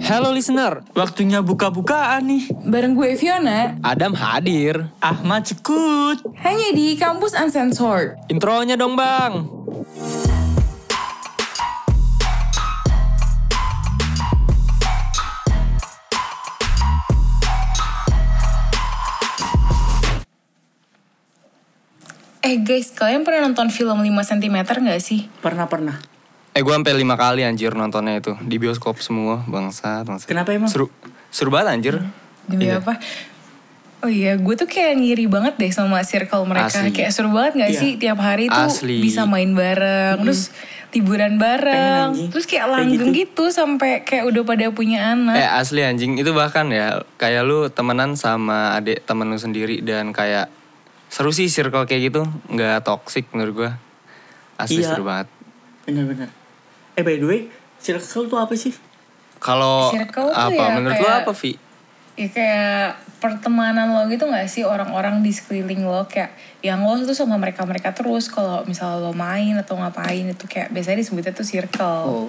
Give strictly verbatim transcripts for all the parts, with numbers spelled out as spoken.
Halo listener, waktunya buka-bukaan nih. Bareng gue Fiona, Adam hadir, Ahmad cekut. Hanya di Kampus Unsensor. Intronya dong bang. Eh guys, kalian pernah nonton film lima sentimeter gak sih? Pernah-pernah. Eh gue sampai lima kali anjir nontonnya itu. Di bioskop semua, bangsa, bangsa. Kenapa emang? Seru, seru banget anjir. Demi iya. Apa? Oh iya, gue tuh kayak ngiri banget deh sama circle mereka. Asli. Kayak seru banget gak iya. sih? Tiap hari tuh Asli. bisa main bareng, hmm. terus liburan bareng, terus kayak langgeng kayak gitu. gitu sampai kayak udah pada punya anak. Eh asli anjing, itu bahkan ya kayak lu temenan sama adik temen lu sendiri dan kayak seru sih circle kayak gitu, gak toksik menurut gue. Asli iya. seru banget. Bener-bener. Eh by the way, circle tuh apa sih? Kalau apa ya menurut kayak, lo apa, Vi? Ya kayak pertemanan lo gitu gak sih? Orang-orang di sekeliling lo kayak yang lo tuh sama mereka-mereka terus. Kalau misalnya lo main atau ngapain itu kayak biasanya disebutnya tuh circle. Oh,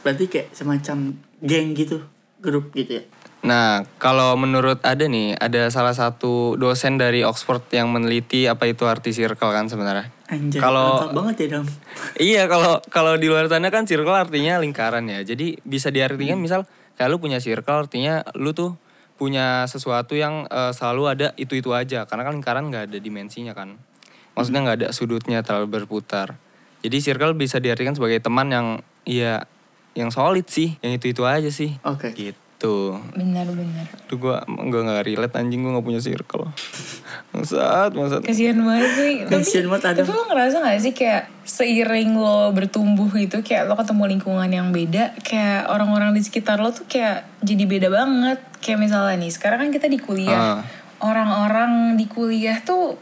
berarti kayak semacam geng gitu, grup gitu ya? Nah, kalau menurut ada nih, ada salah satu dosen dari Oxford yang meneliti apa itu arti circle kan sebenarnya. Anjir, lengkap banget ya dong. Iya, kalau kalau di luar sana kan circle artinya lingkaran ya. Jadi bisa diartikan hmm. misal kayak lu punya circle artinya lu tuh punya sesuatu yang uh, selalu ada itu-itu aja. Karena kan lingkaran gak ada dimensinya kan. Maksudnya hmm. gak ada sudutnya terlalu berputar. Jadi circle bisa diartikan sebagai teman yang ya yang solid sih. Yang itu-itu aja sih. Oke. Okay. Gitu. Tuh benar-benar tuh gue gue nggak relate anjing, gue nggak punya circle. Maksud maksud kasian banget sih. Kasian banget ada. Tapi lo ngerasa nggak sih kayak seiring lo bertumbuh gitu kayak lo ketemu lingkungan yang beda, kayak orang-orang di sekitar lo tuh kayak jadi beda banget. Kayak misalnya nih sekarang kan kita di kuliah, uh. orang-orang di kuliah tuh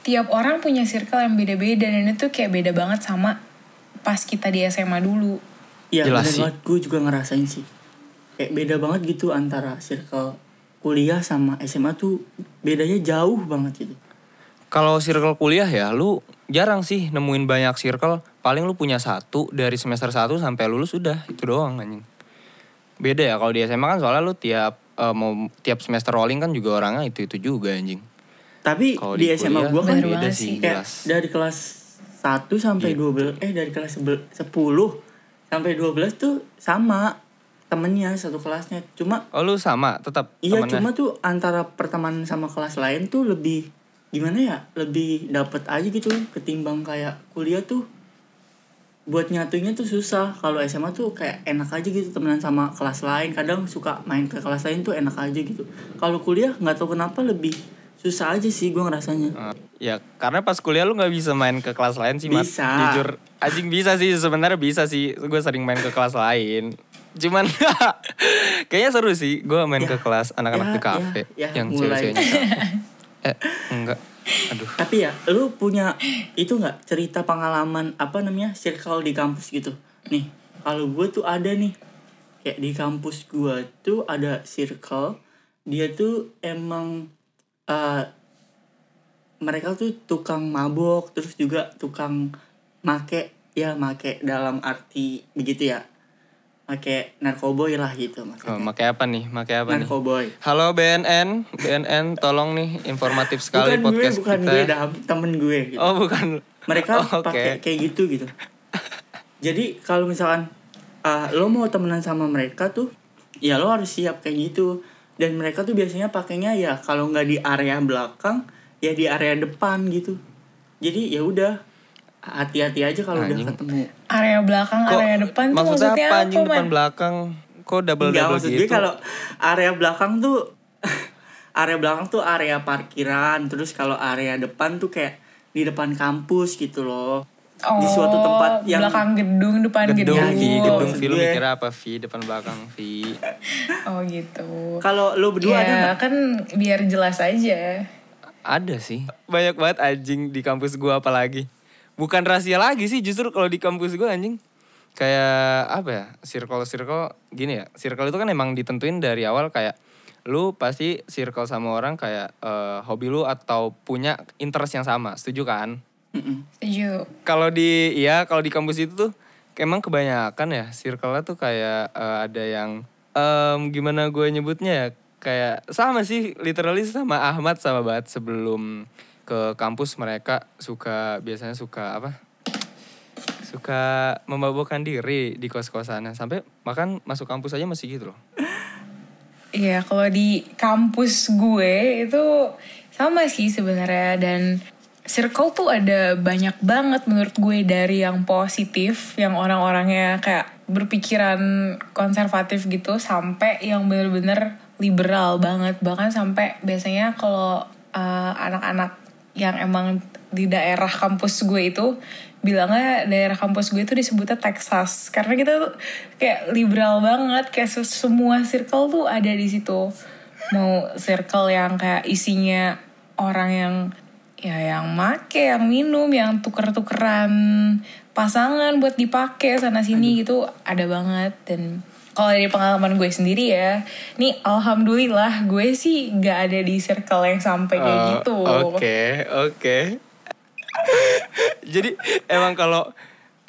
tiap orang punya circle yang beda-beda dan itu kayak beda banget sama pas kita di S M A dulu. Iya benar banget, gue juga ngerasain sih. Kayak beda banget gitu antara circle kuliah sama S M A tuh bedanya jauh banget gitu. Kalau circle kuliah ya lu jarang sih nemuin banyak circle. Paling lu punya satu dari semester satu sampai lulus udah itu doang anjing. Beda ya kalau di S M A kan soalnya lu tiap uh, mau tiap semester rolling kan juga orangnya itu-itu juga anjing. Tapi kalo di, di kuliah, S M A gua kan beda sih. Kayak dari kelas satu sampai yeah. dua belas eh dari kelas sepuluh sampai dua belas tuh sama temennya satu kelasnya, cuma oh lu sama tetap iya temennya. Cuma tuh antara pertemanan sama kelas lain tuh lebih gimana ya, lebih dapet aja gitu ketimbang kayak kuliah tuh buat nyatunya tuh susah. Kalau S M A tuh kayak enak aja gitu temenan sama kelas lain, kadang suka main ke kelas lain tuh enak aja gitu. Kalau kuliah nggak tahu kenapa lebih susah aja sih gue ngerasanya. Ya karena pas kuliah lu gak bisa main ke kelas lain sih Mat. Bisa. Jujur anjing bisa sih, sebenarnya bisa sih. Gue sering main ke kelas lain. Cuman kayaknya seru sih gue main ya, ke kelas anak-anak ya, di kafe. Ya, ya, yang cewek-ceweknya. eh enggak. Aduh. Tapi ya lu punya itu gak cerita pengalaman apa namanya circle di kampus gitu. Nih kalau gue tuh ada nih. Kayak di kampus gue tuh ada circle. Dia tuh emang... Uh, mereka tuh tukang mabok, terus juga tukang make, ya make dalam arti begitu ya, make narkoboy lah gitu maksudnya. Oh, make apa nih? Make apa narkoboy. Nih? Narkoboy. Halo B N N, B N N tolong nih informatif sekali bukan podcast gue, bukan kita. Bukan gue, bukan gue, temen gue. Gitu. Oh bukan. Mereka oh, okay. pakai kayak gitu gitu. Jadi kalau misalkan uh, lo mau temenan sama mereka tuh, ya lo harus siap kayak gitu. Dan mereka tuh biasanya pakainya ya kalau nggak di area belakang ya di area depan gitu. Jadi ya udah hati-hati aja kalau udah ketemu. Area belakang, kok, area depan tuh maksudnya apa? Maksudnya apa anjing depan belakang? Kok double double gitu? Maksud gue kalau area belakang tuh area belakang tuh area parkiran, terus kalau area depan tuh kayak di depan kampus gitu loh. Oh, di suatu tempat yang belakang gedung, depan gedung. Gedung, gedung, oh, gedung film mikir apa, Vi? Depan belakang, Vi. Oh gitu. Kalau lu berdua ya, ada gak? Kan biar jelas aja. Ada sih. Banyak banget anjing di kampus gua apalagi. Bukan rahasia lagi sih justru kalau di kampus gua anjing. Kayak apa ya? Circle-circle gini ya. Circle itu kan emang ditentuin dari awal kayak lu pasti circle sama orang kayak uh, hobi lu atau punya interest yang sama. Setuju kan? Setuju. Kalau di ya kalau di kampus itu tuh emang kebanyakan ya circle-nya tuh kayak uh, ada yang um, gimana gue nyebutnya ya, kayak sama sih, literally sama Ahmad sama banget. Sebelum ke kampus mereka suka, biasanya suka apa? Suka memabukkan diri di kos-kosannya, sampai makan masuk kampus aja masih gitu loh. Iya, kalau di kampus gue itu sama sih sebenarnya, dan circle tuh ada banyak banget menurut gue, dari yang positif, yang orang-orangnya kayak berpikiran konservatif gitu, sampai yang bener-bener liberal banget. Bahkan sampai biasanya kalau uh, anak-anak yang emang di daerah kampus gue itu, bilangnya daerah kampus gue itu disebutnya Texas. Karena kita tuh kayak liberal banget, kayak semua circle tuh ada di situ. Mau circle yang kayak isinya orang yang ya yang make, yang minum, yang tuker-tukeran pasangan buat dipakai sana sini gitu, ada banget. Dan kalau dari pengalaman gue sendiri ya, nih alhamdulillah gue sih gak ada di circle yang sampai kayak oh, gitu. Oke, okay, oke. Okay. Jadi emang kalau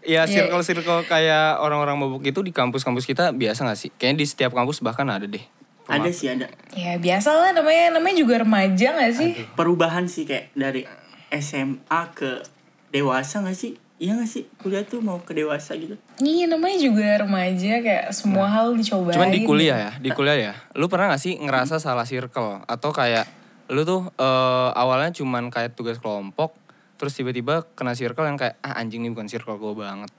ya circle-circle kayak orang-orang mabuk itu di kampus-kampus kita biasa gak sih? Kayaknya di setiap kampus bahkan ada deh. Pema- ada sih ada. Ya biasa lah, namanya namanya juga remaja nggak sih? Aduh. Perubahan sih kayak dari S M A ke dewasa nggak sih? Iya nggak sih? Kuliah tuh mau ke dewasa gitu? Iya, namanya juga remaja, kayak semua nah. hal dicobain. Cuman di kuliah ya, di kuliah ya. Lu pernah nggak sih ngerasa hmm. salah circle, atau kayak lu tuh uh, awalnya cuman kayak tugas kelompok, terus tiba-tiba kena circle yang kayak ah anjing ini bukan circle gue banget.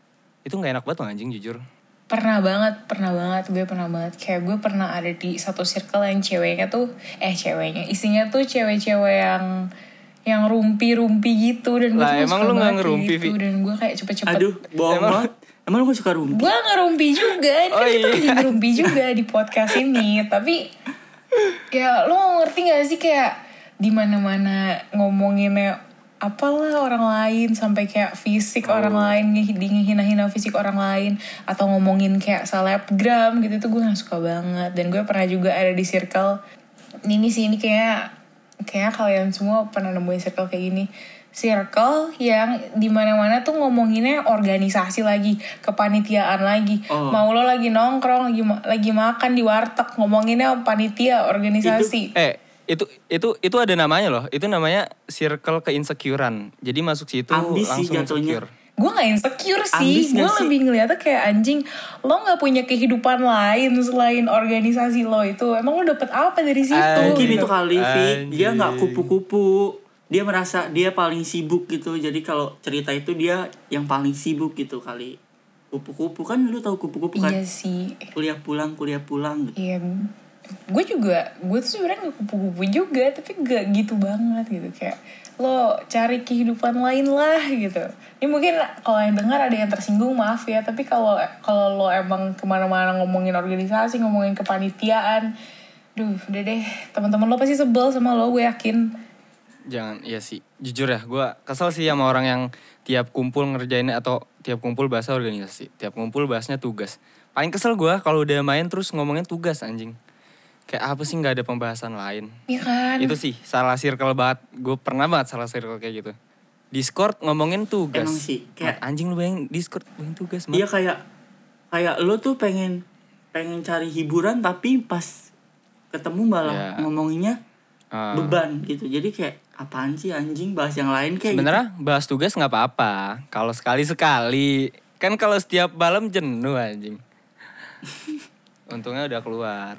Itu nggak enak banget loh anjing, jujur. Pernah banget, pernah banget, gue pernah banget. Kayak gue pernah ada di satu circle yang ceweknya tuh, eh ceweknya, isinya tuh cewek-cewek yang yang rumpi-rumpi gitu. Dan gue lah, tuh emang lu gak ngerumpi, gitu. Vi? Dan gue kayak cepet-cepet. Aduh, bohong banget. Emang lu gak suka rumpi? Gue ngerumpi juga, kan oh, kita iya. ngerumpi juga di podcast ini. Tapi, ya lu ngerti gak sih kayak di mana-mana ngomonginnya apalah orang lain, sampai kayak fisik oh. orang lain, ngehina-hina fisik orang lain, atau ngomongin kayak selebgram gitu, tuh gue gak suka banget. Dan gue pernah juga ada di circle ini sih, ini kayak kayaknya kalian semua pernah nemuin circle kayak gini, circle yang dimana-mana tuh ngomonginnya organisasi lagi, kepanitiaan lagi. oh. Mau lo lagi nongkrong, lagi, lagi makan di warteg, ngomonginnya panitia, organisasi. Itu, eh itu itu itu ada namanya loh, itu namanya circle keinsecurean. Jadi masuk situ ambis langsung sih, insecure. Gue nggak insecure sih, gue lebih ngeliatnya kayak anjing, lo nggak punya kehidupan lain selain organisasi lo itu. Emang lo dapet apa dari situ? Anjing. Mungkin itu kali Vi, dia nggak kupu-kupu, dia merasa dia paling sibuk gitu. Jadi kalau cerita itu dia yang paling sibuk gitu kali. Kupu-kupu kan, lu tahu kupu-kupu kan? Iya sih. Kuliah pulang, kuliah pulang gitu. Iya. Gue juga, gue tuh sebenarnya gak kupu-kupu juga, tapi gak gitu banget gitu. Kayak lo cari kehidupan lain lah gitu. Ini mungkin kalau yang dengar ada yang tersinggung, maaf ya. Tapi kalau kalau lo emang kemana-mana ngomongin organisasi, ngomongin kepanitiaan, duh udah deh, teman-teman lo pasti sebel sama lo, gue yakin. Jangan, iya sih. Jujur ya, gue kesel sih sama orang yang tiap kumpul ngerjain, atau tiap kumpul bahasa organisasi, tiap kumpul bahasnya tugas. Paling kesel gue kalau udah main terus ngomongin tugas anjing. Kayak apa sih, gak ada pembahasan lain. Iya kan? Itu sih, salah circle banget. Gue pernah banget salah circle kayak gitu. Discord ngomongin tugas. Emang sih. Kayak Mat, anjing lu bayangin Discord ngomongin tugas. Mat. Iya kayak, kayak lu tuh pengen pengen cari hiburan, tapi pas ketemu malah ya. ngomonginnya uh. beban gitu. Jadi kayak apaan sih anjing, bahas yang lain kayak sebenarnya gitu. Bahas tugas gak apa-apa. Kalau sekali-sekali. Kan kalau setiap malam jenuh anjing. Untungnya udah keluar.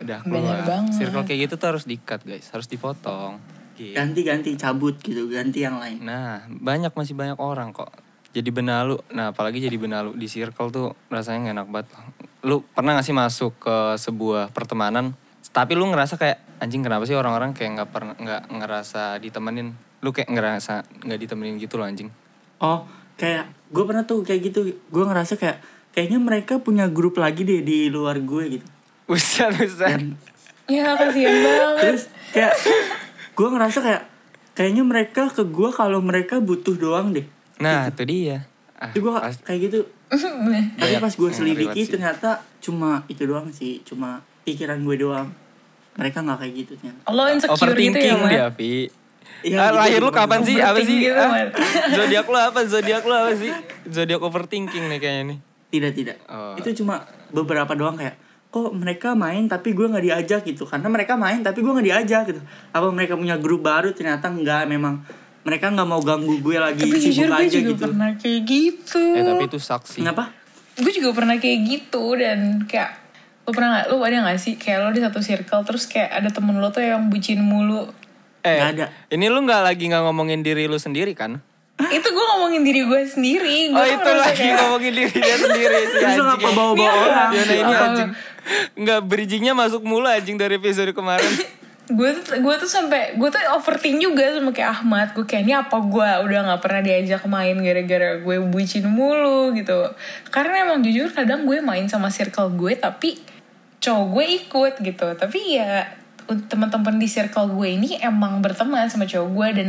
Udah keluar. Circle kayak gitu tuh harus di-cut guys, harus dipotong. Gitu. Ganti-ganti, cabut gitu, ganti yang lain. Nah, banyak masih banyak orang kok. Jadi benalu, nah apalagi jadi benalu di circle tuh rasanya gak enak banget. Lu pernah gak sih masuk ke sebuah pertemanan, tapi lu ngerasa kayak, anjing kenapa sih orang-orang kayak gak, pernah, gak ngerasa ditemenin. Lu kayak ngerasa gak ditemenin gitu loh anjing. Oh, kayak gue pernah tuh kayak gitu, gue ngerasa kayak, kayaknya mereka punya grup lagi deh di luar gue gitu. Usan-usan. Ya kasihan banget. Terus kayak gue ngerasa kayak kayaknya mereka ke gue kalau mereka butuh doang deh. Nah gitu. Itu dia. Ah, gue kayak gitu. Tapi pas gue selidiki ternyata cuma itu doang sih. Cuma pikiran gue doang. Mereka gak kayak gitu. Lo insecure gitu ya man? Overthinking dia Pi. Ya, ah, gitu, lahir lu kapan sih? Apa sih? Gitu, ah, zodiak lu apa? Zodiak lu apa sih? Zodiak overthinking nih kayaknya nih. Tidak, tidak. Oh. Itu cuma beberapa doang kayak. kok mereka main tapi gue nggak diajak gitu, karena mereka main tapi gue nggak diajak gitu. Apa mereka punya grup baru? Ternyata enggak, memang mereka nggak mau ganggu gue lagi tapi sibuk aja gitu. Gue juga pernah kayak gitu. Eh tapi itu saksi. Kenapa? Gue juga pernah kayak gitu. Dan kayak lo pernah nggak? Lo ada nggak sih kayak lo di satu circle terus kayak ada temen lo tuh yang bucin mulu? Eh, nggak ada. Ini lo nggak lagi nggak ngomongin diri lo sendiri kan? Itu gue ngomongin diri gue sendiri. Gua oh itu lagi kayak... ngomongin diri dia sendiri sih. Terus ngapa bawa-bawa orang? Fiona ini anjing. Nggak, bridgingnya masuk mulu anjing dari episode kemarin. gue tuh gue tuh sampai gue tuh overthink juga sama kayak Ahmad. Gue kayak ini apa gue udah nggak pernah diajak main gara-gara gue bucin mulu gitu. Karena emang jujur kadang gue main sama circle gue tapi cowok gue ikut gitu. Tapi ya teman-teman di circle gue ini emang berteman sama cowok gue, dan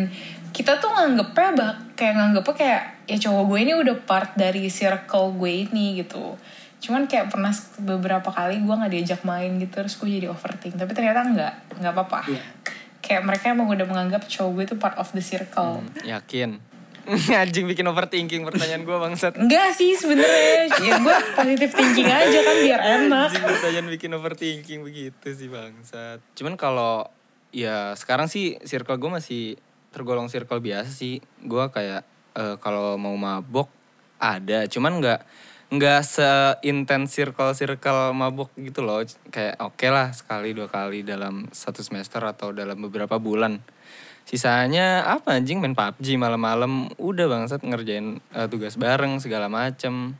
kita tuh nganggepnya bah, kayak nganggepnya kayak ya cowok gue ini udah part dari circle gue ini gitu. Cuman kayak pernah beberapa kali gue nggak diajak main gitu, terus gue jadi overthink. Tapi ternyata nggak nggak apa-apa. Yeah. Kayak mereka emang udah menganggap cowok gue itu part of the circle. Hmm, yakin? Anjing bikin overthinking pertanyaan gue bangsat. Enggak sih sebenarnya. Ya gue positive thinking aja kan biar enak. Anjing pertanyaan bikin overthinking begitu sih bangsat. Cuman kalau ya sekarang sih circle gue masih tergolong circle biasa sih. Gue kayak uh, kalau mau mabok ada, cuman nggak nggak seintens circle-circle mabok gitu loh. Kayak oke okay lah sekali dua kali dalam satu semester atau dalam beberapa bulan. Sisanya apa anjing, main P U B G malam-malam, udah bangsat ngerjain uh, tugas bareng segala macem.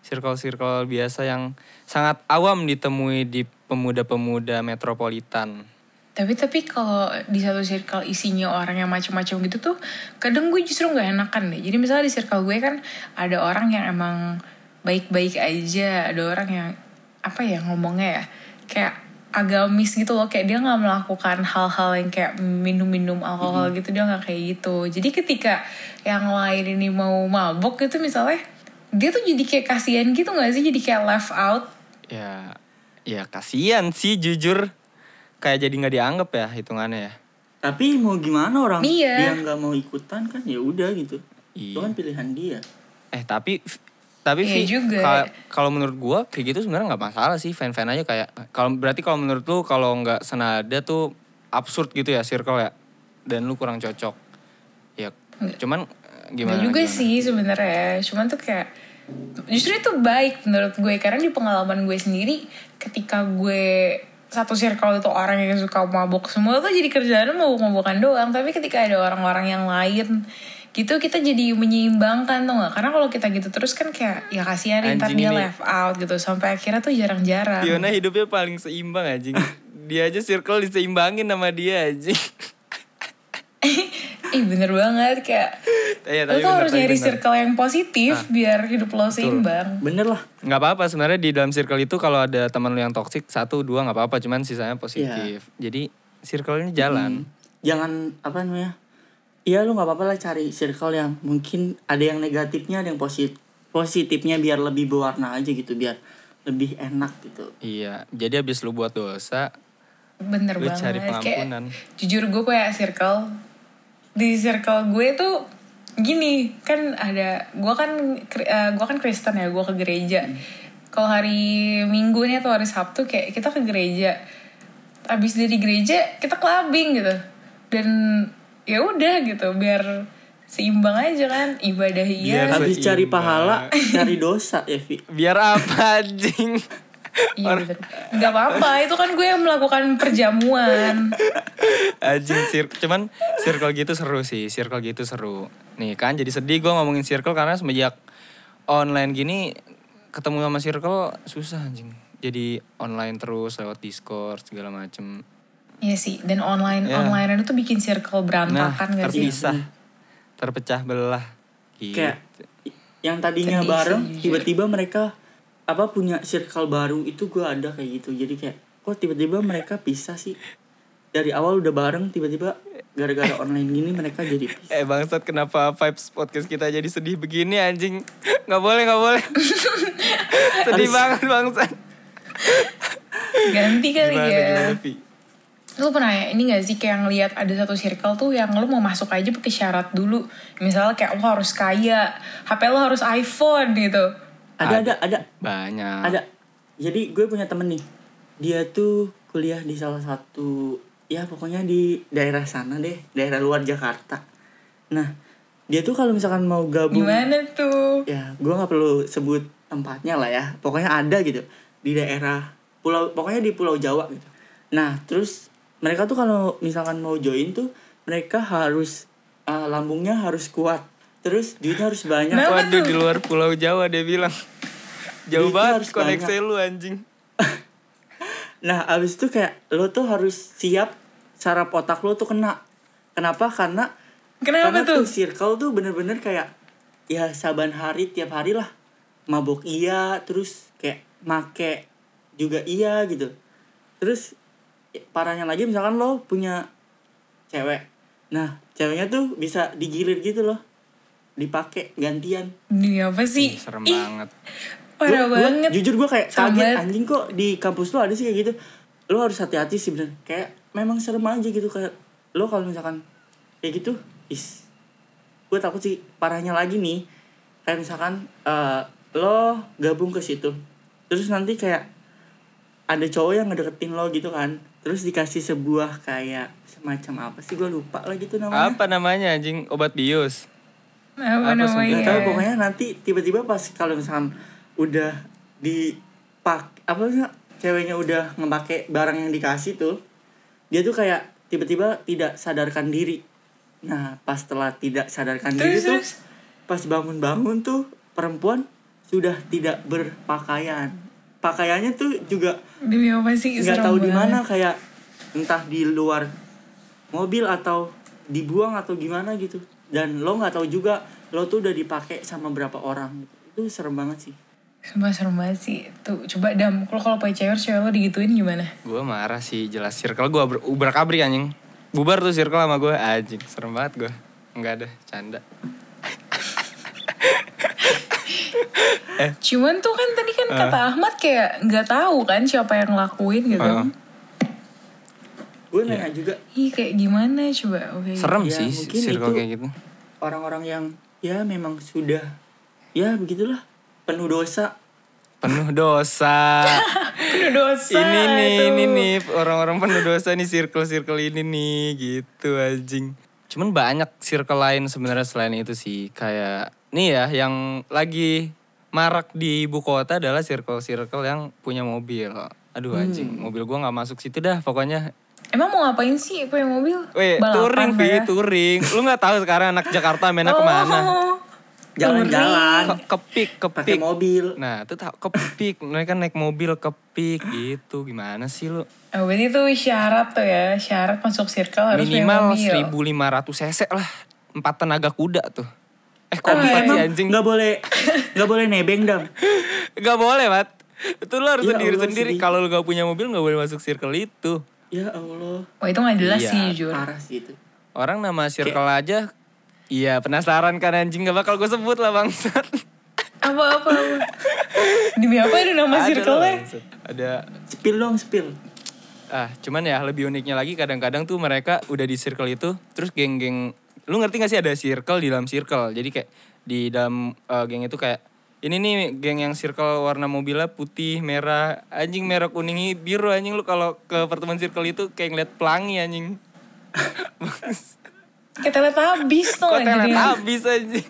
Circle-circle biasa yang sangat awam ditemui di pemuda-pemuda metropolitan. Tapi tapi kalau di satu circle isinya orang yang macam-macam gitu tuh kadang gue justru nggak enakan deh. Jadi misalnya di circle gue kan ada orang yang emang baik-baik aja, ada orang yang apa ya ngomongnya ya kayak agamis gitu loh, kayak dia nggak melakukan hal-hal yang kayak minum-minum alkohol mm-hmm. gitu, dia nggak kayak gitu. Jadi ketika yang lain ini mau mabok gitu misalnya, dia tuh jadi kayak kasihan gitu nggak sih? Jadi kayak left out. Ya ya kasihan sih jujur. Kayak jadi nggak dianggap ya hitungannya ya. Tapi mau gimana orang iya. dia nggak mau ikutan kan ya udah gitu. Iya. Itu kan pilihan dia. Eh tapi tapi iya sih kalau menurut gua kayak gitu sebenarnya nggak masalah sih, fan-fan aja kayak. Kalau berarti kalau menurut lu kalau nggak senada tuh absurd gitu ya circle ya, dan lu kurang cocok. Ya nggak. Cuman gimana? Nggak juga gimana? Sih sebenarnya. Cuman tuh kayak justru itu baik menurut gue, karena di pengalaman gue sendiri ketika gue satu circle itu orang yang suka mabok semua tuh jadi kerjaan mabok-mabokan doang. Tapi ketika ada orang-orang yang lain gitu kita jadi menyeimbangkan tuh gak? Karena kalau kita gitu terus kan kayak ya kasihan ntar dia left out gitu. Sampai akhirnya tuh jarang-jarang. Fiona hidupnya paling seimbang anjing. Dia aja circle diseimbangin sama dia anjing. Ih bener banget kayak ya, lo tuh bener, harus nyari bener. Circle yang positif nah, biar hidup lo seimbang. Betul. Bener lah. Gak apa-apa sebenarnya di dalam circle itu kalau ada teman lo yang toksik satu dua gak apa-apa, cuman sisanya positif. Ya. Jadi circle ini jalan. Hmm. Jangan apa namanya? Iya lo gak apa-apa lah cari circle yang mungkin ada yang negatifnya ada yang positif, positifnya biar lebih berwarna aja gitu, biar lebih enak gitu. Iya. Jadi abis lo buat dosa, bener lo banget. Cari pengampunan. Kayak, jujur gue kayak circle. Di circle gue tuh gini kan ada gue kan uh, gue kan Kristen ya, gue ke gereja hmm. kalau hari Minggu nih atau hari Sabtu kayak kita ke gereja, abis dari gereja kita clubbing gitu, dan ya udah gitu biar seimbang aja kan ibadah iya abis seimbang. Cari pahala cari dosa ya Vi, biar apa anjing. Iya bener. Gak apa-apa, itu kan gue yang melakukan perjamuan. Anjing sir- cuman circle gitu seru sih, circle gitu seru. Nih kan jadi sedih gue ngomongin circle karena semenjak online gini ketemu sama circle susah anjing. Jadi online terus lewat Discord segala macem. Iya sih, dan online yeah. online itu bikin circle berantakan nah, gak sih? Terpisah, terpecah belah gitu. Kayak yang tadinya sedih, bareng sih, tiba-tiba mereka apa punya circle baru itu gue ada kayak gitu. Jadi kayak kok tiba-tiba mereka pisah sih, dari awal udah bareng tiba-tiba gara-gara online gini mereka jadi pisah. Eh bangsat kenapa vibes podcast kita jadi sedih begini anjing. Gak boleh gak boleh. Sedih banget bangsat. Ganti kali gimana, ya gimana, lu pernah ya ini gak sih kayak ngeliat ada satu circle tuh yang lu mau masuk aja pakai syarat dulu. Misalnya kayak lu harus kaya, H P lu harus iPhone gitu. Ada, ada, ada. Banyak. Ada. Jadi gue punya temen nih. dia tuh kuliah di salah satu, ya pokoknya di daerah sana deh, daerah luar Jakarta. Nah, dia tuh kalau misalkan mau gabung, gimana tuh? Ya, gue nggak perlu sebut tempatnya lah ya. Pokoknya ada gitu di daerah pulau, pokoknya di Pulau Jawa gitu. Nah, terus mereka tuh kalau misalkan mau join tuh, mereka harus uh, lambungnya harus kuat. Terus duitnya harus banyak. Waduh, di luar Pulau Jawa dia bilang. Jauh banget koneksi lu anjing. Nah, abis itu kayak lu tuh harus siap, saraf otak lu tuh kena. Kenapa? Karena Kenapa karena tuh? tuh circle tuh bener-bener kayak ya saban hari, tiap hari lah. Mabok iya, terus kayak make juga iya gitu. Terus parahnya lagi misalkan lo punya cewek. Nah, ceweknya tuh bisa digilir gitu loh. Dipakai gantian. Ini apa sih? Ih, serem Ih. banget. Parah gua, banget. Gua, jujur gue kayak kaget, anjing kok di kampus lo ada sih kayak gitu. Lo harus hati-hati sih bener. Kayak memang serem aja gitu, kayak lo kalau misalkan kayak gitu, is. Gue takut sih, parahnya lagi nih. Kayak misalkan uh, lo gabung ke situ. Terus nanti kayak ada cowok yang ngedeketin lo gitu kan. Terus dikasih sebuah kayak semacam apa sih, gue lupa lah gitu namanya. Apa namanya anjing? Obat bius. Apa, apa namanya? Tapi pokoknya nanti tiba-tiba pas kalau misalkan udah dipak apa sih ceweknya udah ngepake barang yang dikasih tuh, dia tuh kayak tiba-tiba tidak sadarkan diri. Nah, pas setelah tidak sadarkan terus, diri tuh terus. Pas bangun-bangun tuh perempuan sudah tidak berpakaian. Pakaiannya tuh juga nggak tahu di mana, kayak entah di luar mobil atau dibuang atau gimana gitu. Dan lo nggak tahu juga lo tuh udah dipakai sama berapa orang. Itu serem banget sih. Sumpah serem banget sih. Tuh coba Dam, lo kalau pakai cewek cewek lo digituin gimana? Gue marah sih, jelas circle gue ubrak-abrik anjing. Bubar tuh circle sama gue anjing. Serem banget gue. Enggak ada, canda. eh. Cuman tuh kan tadi kan uh. kata Ahmad kayak nggak tahu kan siapa yang ngelakuin gitu. Uh. Gue nanya yeah. juga, ih kayak gimana coba? Okay. Serem ya, sih circle kayak gitu. Orang-orang yang ya memang sudah, ya begitulah, penuh dosa. Penuh dosa. penuh dosa. Ini nih, itu. ini nih orang-orang penuh dosa nih circle-circle ini nih gitu anjing. Cuman banyak circle lain sebenarnya selain itu sih, kayak nih ya yang lagi marak di ibu kota adalah circle-circle yang punya mobil. Aduh anjing, hmm. mobil gue nggak masuk situ dah pokoknya. Emang mau ngapain sih punya mobil? Weh, touring, Pi, touring. Lu gak tahu sekarang anak Jakarta mainnya oh, kemana? Jalan-jalan. Ke, ke Pik, ke Pik. Pakai mobil. Nah, itu ke Pik. Mereka naik mobil ke Pik gitu. Gimana sih lu? Oh, berarti itu syarat tuh ya. Syarat masuk circle harus minimal seribu lima ratus cc lah. Empat tenaga kuda tuh. Eh, kok oh, empat sih anjing? Gak boleh, gak boleh nebeng, Dam. Gak boleh, Mat. Itu lu harus sendiri-sendiri. Ya, kalau lu gak punya mobil gak boleh masuk circle itu. Ya Allah. Wah itu gak jelas iya, sih jujur. Parah sih itu. Orang nama circle Kay- aja. Iya penasaran kan anjing, gak bakal gue sebut lah bangsat. Apa-apa. Demi apa ada nama ada circle-nya? Loh, ada. Spill dong, spill. Ah, cuman ya lebih uniknya lagi kadang-kadang tuh mereka udah di circle itu. Terus geng-geng. Lu ngerti gak sih ada circle di dalam circle? Jadi kayak di dalam uh, geng itu kayak. Ini nih geng yang circle warna mobilnya putih, merah, anjing merah kuning, biru anjing lu kalau ke pertemuan circle itu kayak ngeliat pelangi anjing. Kita lihat habis tuh anjing. Kita lihat habis anjing.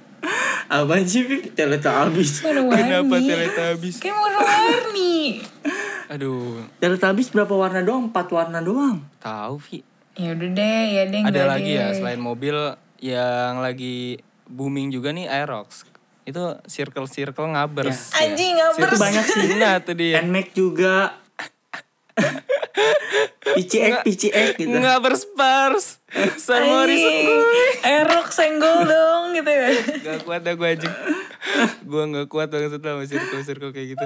Apaan sih kita lihat habis? Kenapa kita lihat habis? Kayak warna-warni. Aduh. Kita lihat habis berapa warna doang? empat warna doang. Tahu, Vi. Ya udah deh, ya deh. Ada lagi deh. Ya selain mobil yang lagi booming juga nih Aerox. Itu circle-circle ngabers. Ya. Anjing ngabers. Itu banyak sih. Nah tuh dia. N M A C juga. P C X, P C X gitu. Ngabers-pars. Samori sungguy. Erok senggol dong gitu ya. Gak kuat dah gue anjing. Gue gak kuat banget sama circle-circle kayak gitu.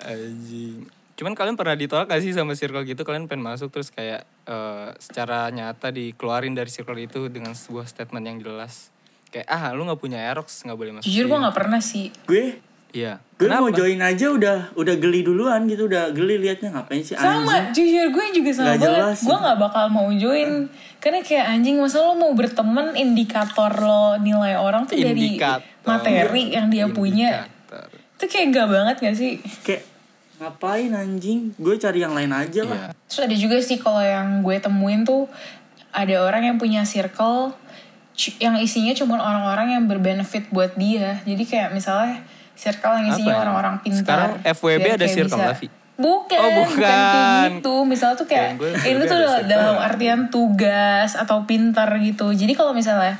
Anjing. Cuman kalian pernah ditolak gak sih sama circle gitu? Kalian pengen masuk terus kayak uh, secara nyata dikeluarin dari circle itu dengan sebuah statement yang jelas. Kayak, ah lu gak punya Aerox, gak boleh masuk. Jujur gue gak pernah sih. Gue? Iya. Gue mau join aja udah udah geli duluan gitu. Udah geli liatnya ngapain sih anjing. Sama, jujur gue juga sama banget. Gue gak bakal mau join. Karena kayak anjing, masa lo mau berteman indikator lo nilai orang tuh indikator. Dari materi yang dia indikator. Punya. Itu kayak gak banget gak sih? Kayak Ngapain anjing? Gue cari yang lain aja lah. Yeah. Terus ada juga sih kalau yang gue temuin tuh ada orang yang punya circle yang isinya cuma orang-orang yang berbenefit buat dia. Jadi kayak misalnya circle yang isinya apa? Orang-orang pintar. Sekarang F W B ada circle lah, Vi. Bukan, oh, bukan, bukan kayak gitu. Misalnya tuh kayak ini tuh dalam artian tugas atau pintar gitu. Jadi kalau misalnya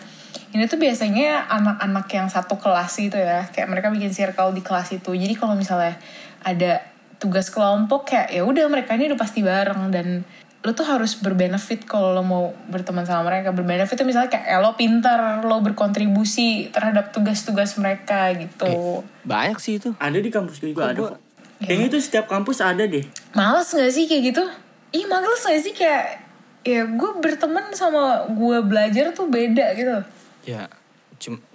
ini tuh biasanya anak-anak yang satu kelas gitu ya, kayak mereka bikin circle di kelas itu. Jadi kalau misalnya ada tugas kelompok kayak ya udah mereka ini udah pasti bareng, dan lo tuh harus berbenefit kalau lo mau berteman sama mereka. Berbenefit tuh misalnya kayak eh, lo pintar, lo berkontribusi terhadap tugas-tugas mereka gitu. Eh, banyak sih itu. Ada di kampus juga ada. Gua, ya. Kayaknya itu setiap kampus ada deh. Males gak sih kayak gitu? Ih males gak sih kayak ya gue berteman sama gue belajar tuh beda gitu. Ya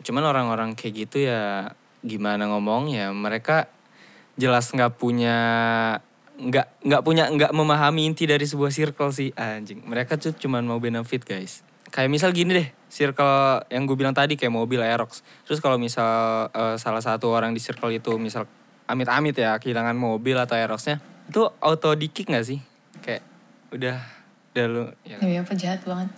cuman orang-orang kayak gitu ya gimana ngomongnya, mereka jelas nggak punya nggak nggak punya nggak memahami inti dari sebuah circle sih anjing. Mereka tuh cuman mau benefit guys. Kayak misal gini deh, circle yang gue bilang tadi kayak mobil Aerox. Terus kalau misal uh, salah satu orang di circle itu misal amit-amit ya kehilangan mobil atau Aeroxnya, itu auto di kick nggak sih? Kayak udah udah lu ya kan? Apa jahat banget.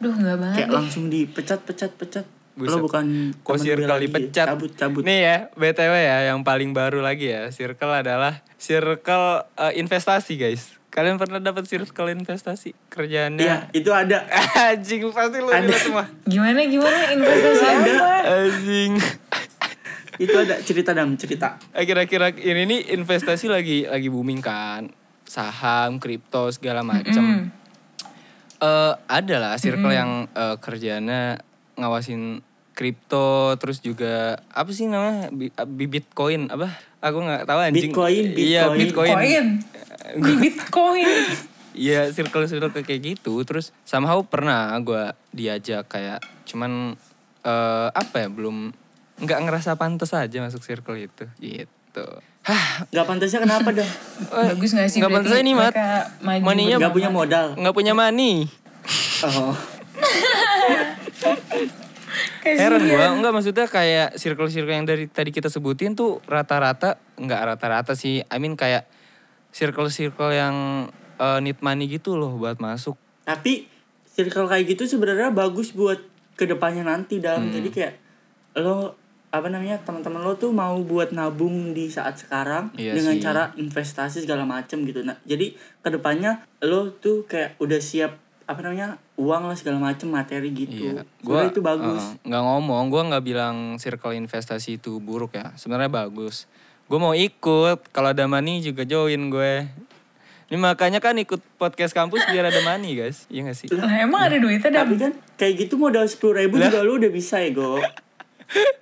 Duh nggak banget. Kayak deh. Langsung dipecat-pecat-pecat. Lo bukan kok circle dipecat cabut-cabut. Nih ya B T W ya yang paling baru lagi ya, circle adalah circle uh, investasi guys. Kalian pernah dapat circle investasi? Kerjaannya iya itu ada. Anjing pasti lu ada semua. Gimana-gimana investasi ada anjing. Itu ada cerita dam cerita. Kira-kira ini nih investasi lagi lagi booming kan. Saham, kripto segala macem. Uh, ada lah circle mm-hmm. yang uh, kerjaannya ngawasin kripto, terus juga apa sih namanya bibit koin apa aku nggak tahu anjing bitcoin bitcoin iya bitcoin bibit koin iya circle circle kayak gitu. Terus somehow pernah gue diajak kayak cuman uh, apa ya belum nggak ngerasa pantas aja masuk circle itu gitu. Hah, nggak pantasnya kenapa dah? Bagus nggak sih? Nggak pantasnya nih mat maninya nggak punya modal, nggak punya money. Oh. Heran gue, enggak maksudnya kayak circle-circle yang dari tadi kita sebutin tuh rata-rata, enggak rata-rata sih, I mean kayak circle-circle yang uh, need money gitu loh buat masuk. Tapi circle kayak gitu sebenarnya bagus buat kedepannya nanti dalam hmm. jadi kayak lo apa namanya teman-teman lo tuh mau buat nabung di saat sekarang iya dengan sih. Cara investasi segala macem gitu. Nah jadi kedepannya lo tuh kayak udah siap apa namanya uang lah segala macem materi gitu. Iya. Gua itu bagus. Uh, gak ngomong, gue gak bilang circle investasi itu buruk ya. Sebenarnya bagus. Gue mau ikut. Kalau ada money juga join gue. Ini makanya kan ikut podcast kampus biar ada money guys. Iya gak sih? Lah, emang ada duitnya dah. Tapi kan kayak gitu modal sepuluh ribu lah. Juga lu udah bisa ya go.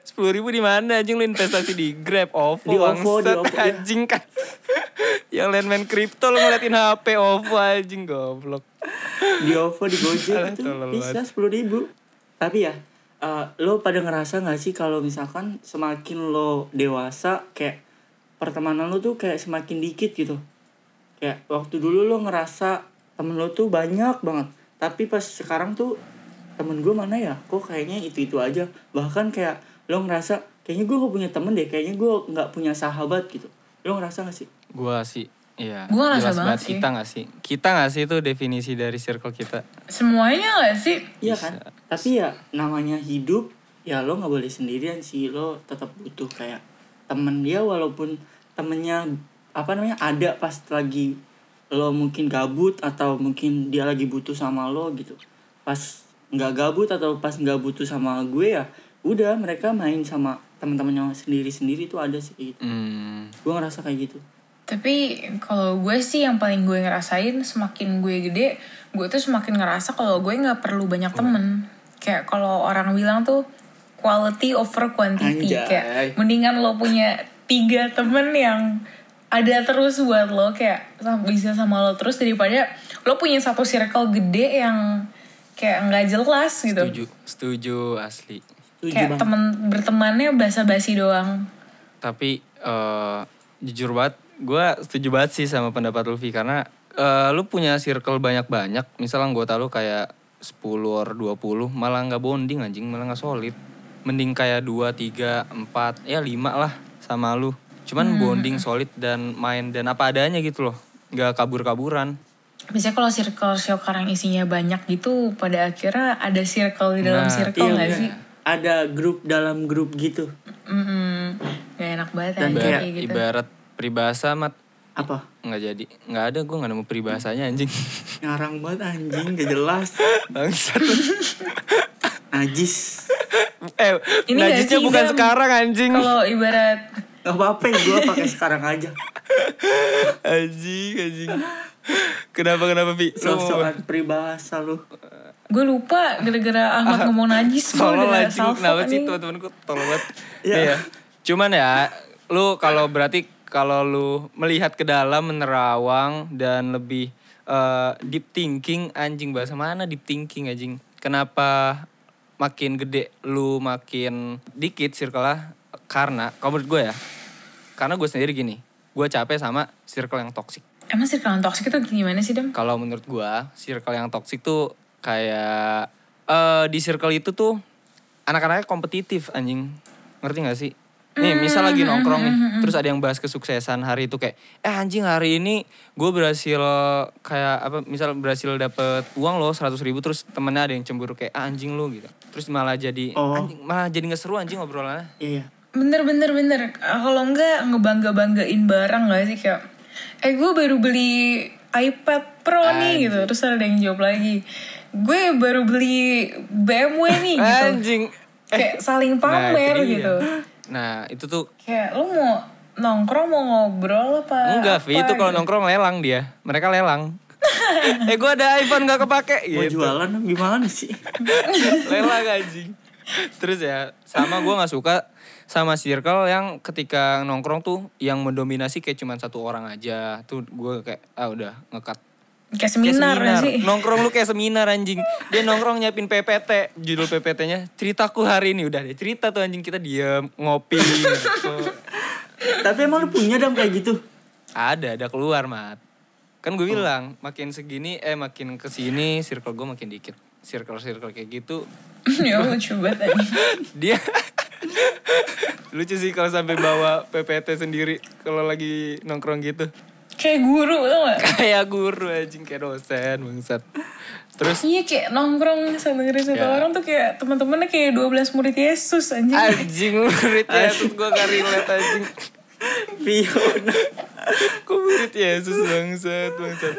sepuluh ribu di mana anjing lu investasi di Grab, OVO, di OVO, di OVO anjing kan. Yang lain main kripto lu ngeliatin H P OVO anjing goblok. Di OVO, di Gojek itu bisa sepuluh ribu. Tapi ya, uh, lo pada ngerasa gak sih kalau misalkan semakin lo dewasa kayak pertemanan lo tuh kayak semakin dikit gitu. Kayak waktu dulu lo ngerasa temen lo tuh banyak banget. Tapi pas sekarang tuh temen gue mana ya, kok kayaknya itu-itu aja. Bahkan kayak lo ngerasa kayaknya gue gak punya temen deh, kayaknya gue gak punya sahabat gitu. Lo ngerasa gak sih? Gue sih, iya. Gue ngerasa banget sih. Kita gak sih? Kita gak sih itu definisi dari circle kita? Semuanya gak sih? Iya kan? Tapi ya namanya hidup, ya lo gak boleh sendirian sih. Lo tetap butuh kayak temen dia walaupun temennya apa namanya ada pas lagi lo mungkin gabut atau mungkin dia lagi butuh sama lo gitu. Pas nggak gabut atau pas nggak butuh sama gue ya udah mereka main sama teman-temannya sendiri-sendiri tuh ada sih kayak gitu. Mm. Gue ngerasa kayak gitu. Tapi kalau gue sih yang paling gue ngerasain semakin gue gede gue tuh semakin ngerasa kalau gue nggak perlu banyak temen. Mm. Kayak kalau orang bilang tuh quality over quantity. Anjay. Kayak mendingan lo punya tiga temen yang ada terus buat lo kayak bisa sama lo terus daripada lo punya satu circle gede yang kayak nggak jelas gitu. Setuju, setuju asli. Setuju kayak banget. Temen bertemannya basa-basi doang. Tapi uh, jujur banget, gue setuju banget sih sama pendapat Luffy karena uh, lu punya circle banyak-banyak. Misal anggota lu kayak sepuluh or dua puluh, malah nggak bonding anjing, malah nggak solid. Mending kayak dua, tiga, empat, ya lima lah sama lu. Cuman hmm. bonding solid dan main dan apa adanya gitu loh. Gak kabur-kaburan. Biasanya kalau circle sekarang isinya banyak gitu, pada akhirnya ada circle di dalam nah, circle iya, gak sih? Ada grup dalam grup gitu. Mm-mm. Gak enak banget dan aja kayak gitu. Ibarat peribahasa Mat. Apa? Nggak jadi, nggak ada, gue nggak nemu peribahasanya anjing. Ngarang banget anjing, nggak jelas. Bangsat. Najis. Eh, ini najisnya sih, bukan sekarang anjing. Kalau ibarat. Gak apa-apa, gue pakai sekarang aja. Anjing, anjing. Kenapa kenapa Pi? Soal peribahasa lu. Gue lupa gara-gara Ahmad ngomong najis. Tolong anjing, kenapa sih teman-temanku tolong banget. Iya. Cuman ya, lu kalau berarti kalau lu melihat ke dalam, menerawang, dan lebih uh, deep thinking, anjing bahasa mana deep thinking anjing. Kenapa makin gede lu makin dikit circle-nya? Karena, kalau menurut gue ya, karena gue sendiri gini, gue capek sama circle yang toksik. Emang circle yang toksik itu gimana sih Dem? Kalau menurut gue, circle yang toksik tuh kayak, uh, di circle itu tuh anak-anaknya kompetitif anjing. Ngerti gak sih? Nih misal lagi nongkrong nih, terus ada yang bahas kesuksesan hari itu kayak, eh anjing hari ini gue berhasil kayak apa, misal berhasil dapet uang loh seratus ribu, terus temennya ada yang cemburu kayak, ah anjing lu gitu. Terus malah jadi, oh. anjing, malah jadi gak seru anjing ngobrolannya. Iya. Bener bener bener, kalau enggak ngebangga-banggain barang gak sih kayak, eh gue baru beli iPad Pro anjing. Nih gitu, terus ada yang jawab lagi, gue baru beli B M W nih gitu. Anjing. Kayak saling pamer nah, gitu. Nah itu tuh kayak lu mau nongkrong mau ngobrol apa? Enggak, Vi, itu kalau nongkrong lelang dia. Mereka lelang. eh gue ada iPhone gak kepake gitu. Mau jualan gimana sih? Lelang anjing. Terus ya sama gue gak suka sama circle yang ketika nongkrong tuh yang mendominasi kayak cuma satu orang aja. Tuh gue kayak ah udah nge-cut. Kayak seminar, kayak seminar. Sih. Nongkrong lu kayak seminar anjing. Dia nongkrong nyiapin P P T. Judul P P T-nya ceritaku hari ini. Udah deh cerita tuh anjing, kita diem ngopi. Gitu. Tapi emang lu punya Dam kayak gitu? Ada, ada keluar Mat. Kan gue bilang oh. makin segini eh makin kesini circle gue makin dikit. Circle-circle kayak gitu. Ya lucu banget anjing. Dia lucu sih kalau sampai bawa P P T sendiri kalau lagi nongkrong gitu. Kayak guru tau gak? Kayak guru anjing, kayak dosen bangsat. Terus iya kayak nongkrong sama dengerin cerita ya. Orang tuh kayak teman-temannya kayak dua belas murid Yesus anjing. Anjing murid Yesus gue gak relate anjing. Fiona. Kok murid Yesus bangsat bangsat.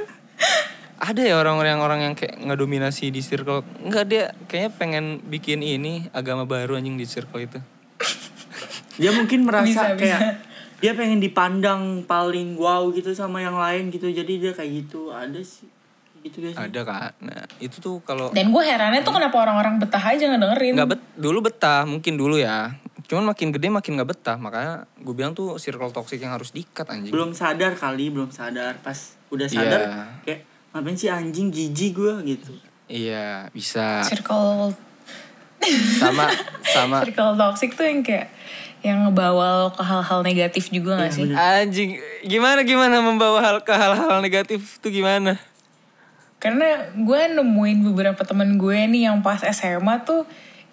Ada ya orang-orang orang yang kayak ngedominasi di circle. Enggak, dia kayaknya pengen bikin ini agama baru anjing di circle itu. Dia mungkin merasa bisa, kayak bisa. Dia pengen dipandang paling wow gitu sama yang lain gitu. Jadi dia kayak gitu. Ada sih. Gitu guys. Ada Kak. Nah, itu tuh kalau dan gue herannya hmm. tuh kenapa orang-orang betah aja ngedengerin. Enggak bet, dulu betah, mungkin dulu ya. Cuman makin gede makin enggak betah. Makanya gue bilang tuh circle toxic yang harus di-cut anjing. Belum sadar kali, belum sadar. Pas udah sadar yeah. kayak ngapain sih anjing, jijik gue gitu. Iya, yeah, bisa. Circle sama sama circle toxic tuh yang kayak yang ngebawa ke hal-hal negatif juga ya, gak sih? Anjing, gimana-gimana membawa hal ke hal-hal negatif tuh gimana? Karena gue nemuin beberapa teman gue nih yang pas S M A tuh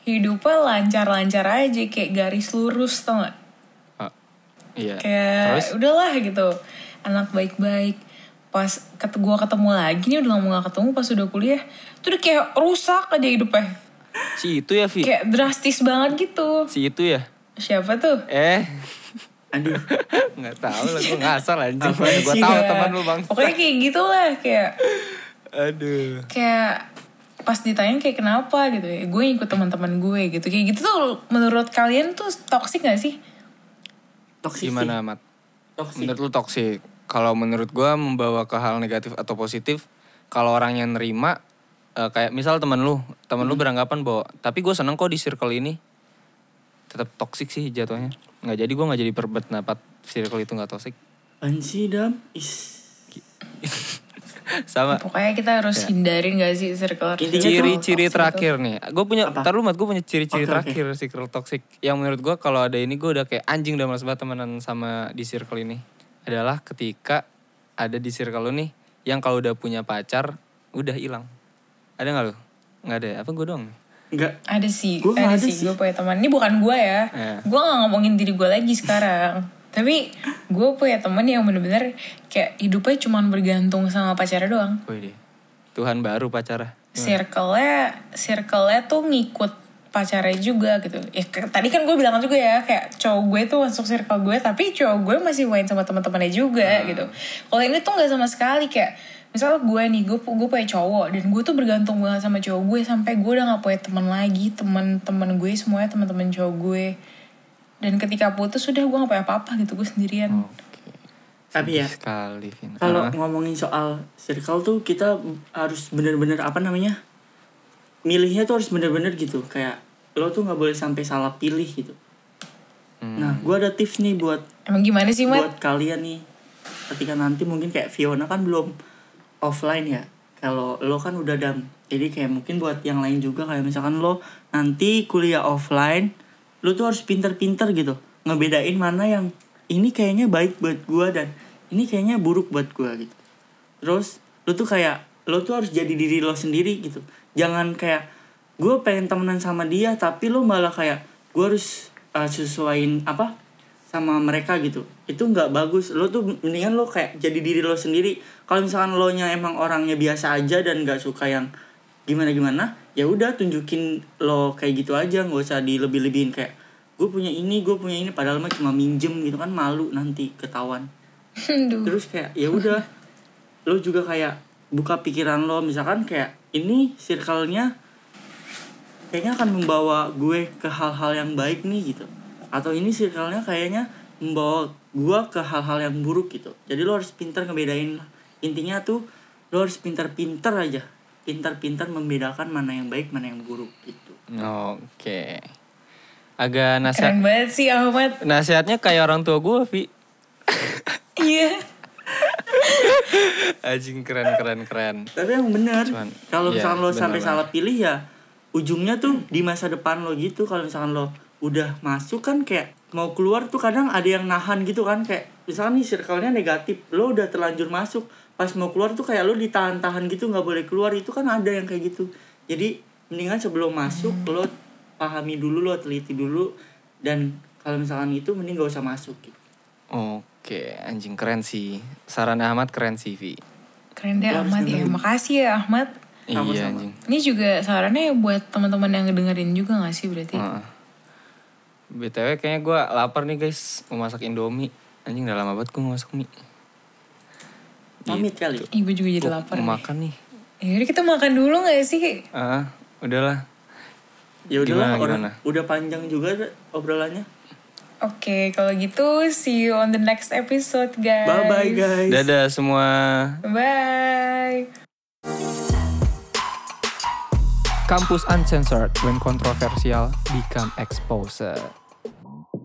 hidupnya lancar-lancar aja. Kayak garis lurus tau gak? Oh, iya. Kayak terus? Udahlah gitu. Anak baik-baik. Pas ket- gue ketemu lagi nih udah lama gak ketemu pas udah kuliah. Tuh udah kayak rusak aja hidupnya. Si itu ya Vi? Kayak drastis banget gitu. Si itu ya? Siapa tuh? Eh, aduh, nggak tahu lah, gue ngasal anjing. Gue tahu teman lu bang. Pokoknya kayak gitulah kayak. Aduh. Kayak pas ditanya kayak kenapa gitu, ya gue ikut teman-teman gue gitu. Kayak gitu tuh menurut kalian tuh toksik nggak sih? Toksik. Gimana Mat? Toksik. Menurut lu toksik? Kalau menurut gue membawa ke hal negatif atau positif. Kalau orang yang nerima, uh, kayak misal teman lu, teman hmm. lu beranggapan bahwa, tapi gue seneng kok di circle ini. Tetap toksik sih jatuhnya. Nggak jadi, gue nggak jadi perbet napat circle itu nggak toksik. Anjir Dam. Is. Sama. Pokoknya kita harus ya. Hindarin nggak sih circle. Ciri-ciri terakhir itu. Nih. Gue punya. Apa? Ntar lu Mat, gue punya ciri-ciri okay, terakhir okay. circle toksik. Yang menurut gue kalau ada ini gue udah kayak anjing udah males banget temenan sama di circle ini. Adalah ketika ada di circle lu nih yang kalau udah punya pacar udah hilang. Ada nggak lu? Nggak ada. Apa gue doang? Enggak. Ada sih, gua ada, ada sih gue punya teman. Ini bukan gue ya. Yeah. Gue gak ngomongin diri gue lagi sekarang. Tapi gue punya temen yang bener-bener kayak hidupnya cuma bergantung sama pacarnya doang. Wih, Tuhan baru pacarnya. Circle-nya, circle-nya tuh ngikut pacarnya juga gitu. Ya, tadi kan gue bilang juga ya kayak cowok gue tuh masuk circle gue, tapi cowok gue masih main sama teman-temannya juga hmm. gitu. Kalau ini tuh nggak sama sekali kayak. Misalnya gue nih, gue, gue punya cowok. Dan gue tuh bergantung banget sama cowok gue. Sampai gue udah gak punya teman lagi. Teman-teman gue semuanya teman-teman cowok gue. Dan ketika putus sudah gue gak punya apa-apa gitu. Gue sendirian. Okay. Tapi ya kalau ngomongin soal circle tuh kita harus bener-bener apa namanya, milihnya tuh harus bener-bener gitu. Kayak lo tuh gak boleh sampai salah pilih gitu. hmm. Nah gue ada tips nih buat Emang gimana sih, Mat? Buat kalian nih. Ketika nanti mungkin kayak Fiona kan belum offline ya, kalau lo kan udah dam, jadi kayak mungkin buat yang lain juga kayak misalkan lo nanti kuliah offline, lo tuh harus pinter-pinter gitu, ngebedain mana yang ini kayaknya baik buat gue dan ini kayaknya buruk buat gue gitu. Terus lo tuh kayak lo tuh harus jadi diri lo sendiri gitu, jangan kayak gue pengen temenan sama dia tapi lo malah kayak gue harus uh, sesuaiin apa sama mereka gitu. Itu gak bagus. Lo tuh mendingan lo kayak jadi diri lo sendiri. Kalau misalkan lo nya emang orangnya biasa aja dan gak suka yang gimana-gimana, ya udah tunjukin lo kayak gitu aja. Gak usah dilebih-lebihin kayak gue punya ini, gue punya ini, padahal mah cuma minjem gitu kan, malu nanti ketahuan. Terus kayak ya udah lo juga kayak buka pikiran lo. Misalkan kayak ini circle-nya kayaknya akan membawa gue ke hal-hal yang baik nih gitu, atau ini circle-nya kayaknya membawa gue ke hal-hal yang buruk gitu. Jadi lo harus pintar ngebedain. Intinya tuh lo harus pintar-pintar aja, pintar-pintar membedakan mana yang baik mana yang buruk gitu. Oke okay. Agak nasihat. Keren banget sih Ahmad. Nasihatnya kayak orang tua gue, Vi. Iya. Anjing keren keren keren. Tapi yang benar. Kalau ya, misalkan lo sampai salah pilih ya ujungnya tuh di masa depan lo gitu. Kalau misalkan lo udah masuk kan kayak mau keluar tuh kadang ada yang nahan gitu kan, kayak misalkan nih circle-nya negatif, lo udah terlanjur masuk, pas mau keluar tuh kayak lo ditahan-tahan gitu nggak boleh keluar, itu kan ada yang kayak gitu. Jadi mendingan sebelum masuk lo pahami dulu, lo teliti dulu, dan kalau misalkan itu mending gak usah masuk gitu. Oke, anjing keren sih saran Ahmad, keren sih Vi, keren deh Ahmad ya, makasih ya Ahmad. Sama-sama. Iya anjing, ini juga sarannya buat teman-teman yang dengerin juga nggak sih berarti. Uh. B T W kayaknya gue lapar nih guys, mau masak Indomie. Anjing udah lama banget gue mau masak mie. Pamit gitu. Kali. Ih gue juga jadi lapar nih. Mau makan nih. Yaudah kita makan dulu gak sih? Ah, udahlah. Ya udahlah, gimana? Udah panjang juga obrolannya. Oke, okay, kalau gitu see you on the next episode guys. Bye-bye guys. Dadah semua. Bye. Kampus Uncensored, when controversial become exposed.